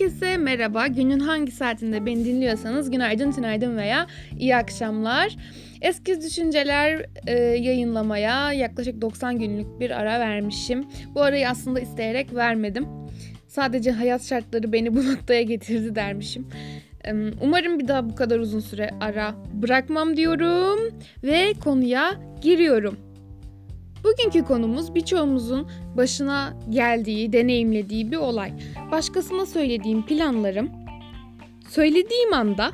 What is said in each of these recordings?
Herkese merhaba. Günün hangi saatinde beni dinliyorsanız günaydın, tünaydın veya iyi akşamlar. Eski Düşünceler yayınlamaya yaklaşık 90 günlük bir ara vermişim. Bu arayı aslında isteyerek vermedim. Sadece hayat şartları beni bu noktaya getirdi dermişim. Umarım bir daha bu kadar uzun süre ara bırakmam diyorum ve konuya giriyorum. Bugünkü konumuz birçoğumuzun başına geldiği, deneyimlediği bir olay. Başkasına söylediğim planlarım, söylediğim anda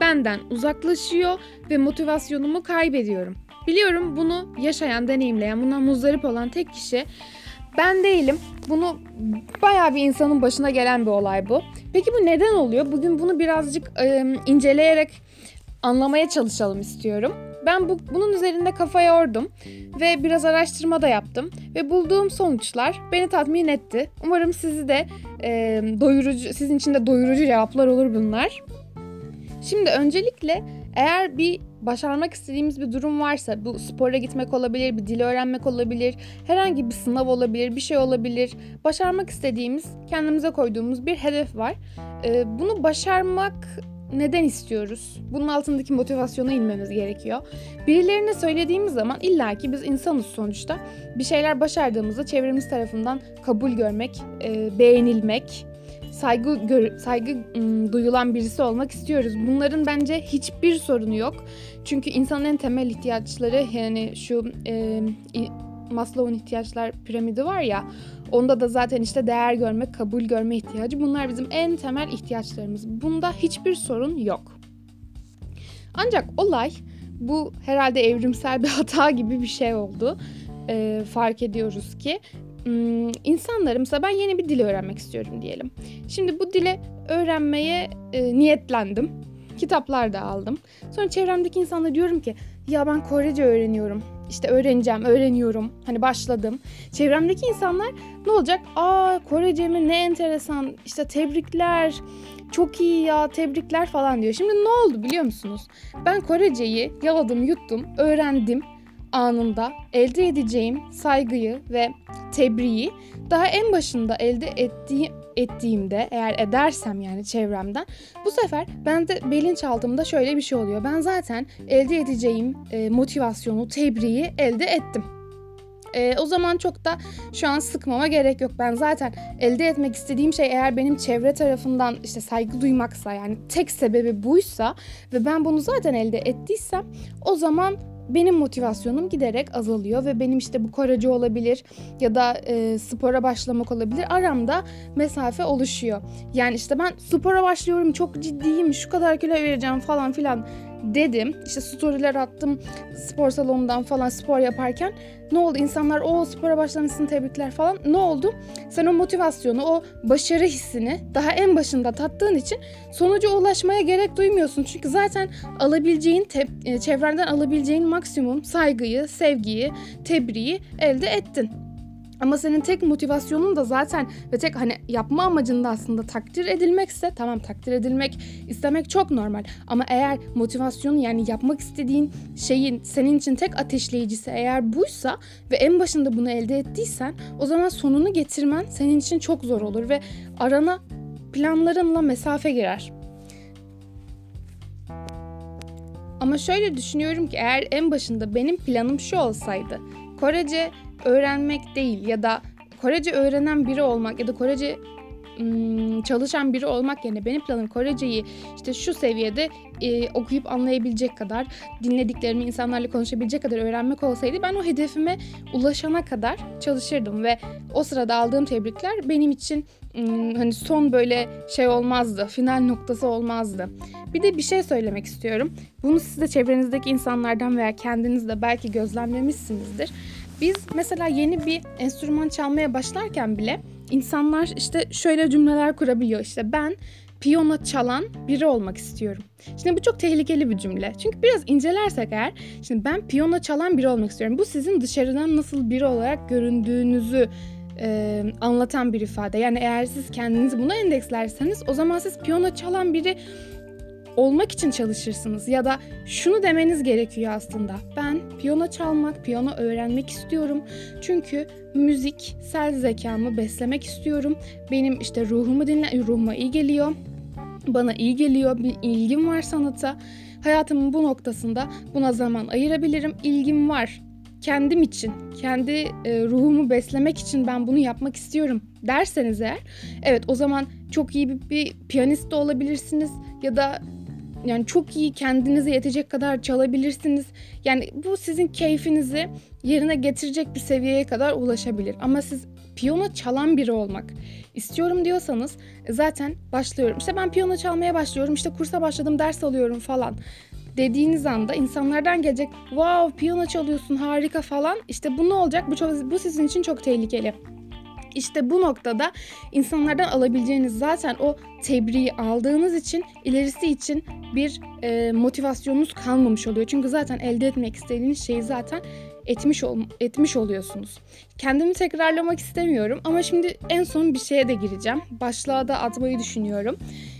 benden uzaklaşıyor ve motivasyonumu kaybediyorum. Biliyorum bunu yaşayan, deneyimleyen, bundan muzdarip olan tek kişi ben değilim. Bunu bayağı bir insanın başına gelen bir olay bu. Peki bu neden oluyor? Bugün bunu birazcık inceleyerek anlamaya çalışalım istiyorum. Ben bunun üzerinde kafa yordum ve biraz araştırma da yaptım ve bulduğum sonuçlar beni tatmin etti. Umarım sizi de sizin için de doyurucu cevaplar olur bunlar. Şimdi öncelikle eğer bir başarmak istediğimiz bir durum varsa, bu spora gitmek olabilir, bir dil öğrenmek olabilir, herhangi bir sınav olabilir, bir şey olabilir. Başarmak istediğimiz, kendimize koyduğumuz bir hedef var. Bunu başarmak neden istiyoruz? Bunun altındaki motivasyona inmemiz gerekiyor. Birilerine söylediğimiz zaman illaki biz insanız sonuçta. Bir şeyler başardığımızda çevremiz tarafından kabul görmek, beğenilmek, saygı duyulan birisi olmak istiyoruz. Bunların bence hiçbir sorunu yok. Çünkü insanın en temel ihtiyaçları, yani şu Maslow'un ihtiyaçlar piramidi var ya, onda da zaten işte değer görme, kabul görme ihtiyacı, bunlar bizim en temel ihtiyaçlarımız. Bunda hiçbir sorun yok. Ancak olay, bu herhalde evrimsel bir hata gibi bir şey oldu. Fark ediyoruz ki insanların, mesela ben yeni bir dil öğrenmek istiyorum diyelim. Şimdi bu dili öğrenmeye niyetlendim. Kitaplar da aldım. Sonra çevremdeki insanlara diyorum ki ya ben Korece öğreniyorum. İşte öğreniyorum. Hani başladım. Çevremdeki insanlar ne olacak? Aa, Korece mi? Ne enteresan. İşte tebrikler. Çok iyi ya, tebrikler falan diyor. Şimdi ne oldu biliyor musunuz? Ben Korece'yi yaladım, yuttum, öğrendim. Anında elde edeceğim saygıyı ve tebriği daha en başında elde ettiğimde, eğer edersem yani çevremden, bu sefer ben de bilinçaltımda şöyle bir şey oluyor. Ben zaten elde edeceğim motivasyonu, tebriği elde ettim. O zaman çok da şu an sıkmama gerek yok. Ben zaten elde etmek istediğim şey eğer benim çevre tarafından işte saygı duymaksa, yani tek sebebi buysa ve ben bunu zaten elde ettiysem, o zaman benim motivasyonum giderek azalıyor ve benim işte bu Korece olabilir ya da spora başlamak olabilir, aramda mesafe oluşuyor. Yani işte ben spora başlıyorum, çok ciddiyim, şu kadar kilo vereceğim falan filan dedim. İşte storyler attım spor salonundan falan spor yaparken. Ne oldu? İnsanlar o spora başlamışsın, tebrikler falan. Ne oldu? Sen o motivasyonu, o başarı hissini daha en başında tattığın için sonuca ulaşmaya gerek duymuyorsun. Çünkü zaten alabileceğin, çevrenden alabileceğin maksimum saygıyı, sevgiyi, tebriği elde ettin. Ama senin tek motivasyonun da zaten ve tek hani yapma amacında aslında takdir edilmekse, tamam, takdir edilmek istemek çok normal. Ama eğer motivasyonun, yani yapmak istediğin şeyin senin için tek ateşleyicisi eğer buysa ve en başında bunu elde ettiysen, o zaman sonunu getirmen senin için çok zor olur ve arana planlarınla mesafe girer. Ama şöyle düşünüyorum ki eğer en başında benim planım şu olsaydı, Korece öğrenmek değil ya da Korece öğrenen biri olmak ya da Korece çalışan biri olmak yerine benim planım Korece'yi işte şu seviyede okuyup anlayabilecek kadar, dinlediklerimi insanlarla konuşabilecek kadar öğrenmek olsaydı, ben o hedefime ulaşana kadar çalışırdım ve o sırada aldığım tebrikler benim için hani son böyle şey olmazdı, final noktası olmazdı. Bir de bir şey söylemek istiyorum. Bunu siz de çevrenizdeki insanlardan veya kendiniz de belki gözlemlemişsinizdir. Biz mesela yeni bir enstrüman çalmaya başlarken bile insanlar işte şöyle cümleler kurabiliyor. İşte ben piyano çalan biri olmak istiyorum. Şimdi bu çok tehlikeli bir cümle. Çünkü biraz incelersek eğer, şimdi ben piyano çalan biri olmak istiyorum. Bu sizin dışarıdan nasıl biri olarak göründüğünüzü anlatan bir ifade. Yani eğer siz kendinizi buna endekslerseniz, o zaman siz piyano çalan biri olmak için çalışırsınız ya da şunu demeniz gerekiyor aslında. Ben piyano çalmak, piyano öğrenmek istiyorum. Çünkü müziksel zekamı beslemek istiyorum. Benim işte ruhuma iyi geliyor. Bana iyi geliyor. Bir ilgim var sanata. Hayatımın bu noktasında buna zaman ayırabilirim. İlgim var. Kendim için, kendi ruhumu beslemek için ben bunu yapmak istiyorum derseniz eğer, evet o zaman çok iyi bir piyanist de olabilirsiniz ya da yani çok iyi kendinize yetecek kadar çalabilirsiniz. Yani bu sizin keyfinizi yerine getirecek bir seviyeye kadar ulaşabilir. Ama siz piyano çalan biri olmak istiyorum diyorsanız zaten başlıyorum. İşte ben piyano çalmaya başlıyorum, işte kursa başladım, ders alıyorum falan dediğiniz anda insanlardan gelecek wow piyano çalıyorsun harika falan, işte bu ne olacak, bu sizin için çok tehlikeli. İşte bu noktada insanlardan alabileceğiniz zaten o tebriği aldığınız için ilerisi için bir motivasyonunuz kalmamış oluyor. Çünkü zaten elde etmek istediğiniz şeyi zaten etmiş oluyorsunuz. Kendimi tekrarlamak istemiyorum ama şimdi en son bir şeye de gireceğim. Başlığa da atmayı düşünüyorum.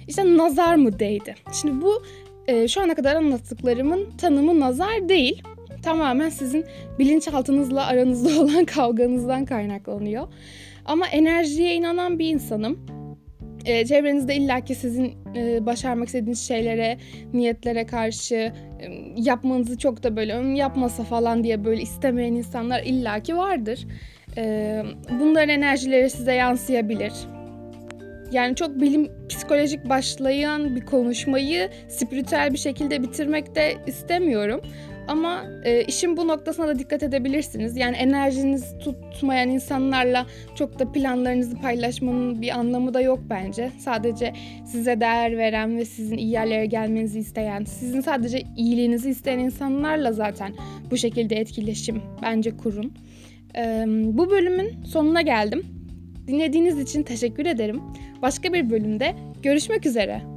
İşte nazar mı değdi? Şimdi bu şu ana kadar anlattıklarımın tanımı nazar değil. Tamamen sizin bilinçaltınızla aranızda olan kavganızdan kaynaklanıyor. Ama enerjiye inanan bir insanım. Çevrenizde illaki sizin başarmak istediğiniz şeylere, niyetlere karşı yapmanızı çok da böyle yapmasa falan diye böyle istemeyen insanlar illaki vardır. Bunların enerjileri size yansıyabilir. Yani çok psikolojik başlayan bir konuşmayı spiritüel bir şekilde bitirmek de istemiyorum. Ama işin bu noktasına da dikkat edebilirsiniz. Yani enerjinizi tutmayan insanlarla çok da planlarınızı paylaşmanın bir anlamı da yok bence. Sadece size değer veren ve sizin iyi yerlere gelmenizi isteyen, sizin sadece iyiliğinizi isteyen insanlarla zaten bu şekilde etkileşim bence kurun. Bu bölümün sonuna geldim. Dinlediğiniz için teşekkür ederim. Başka bir bölümde görüşmek üzere.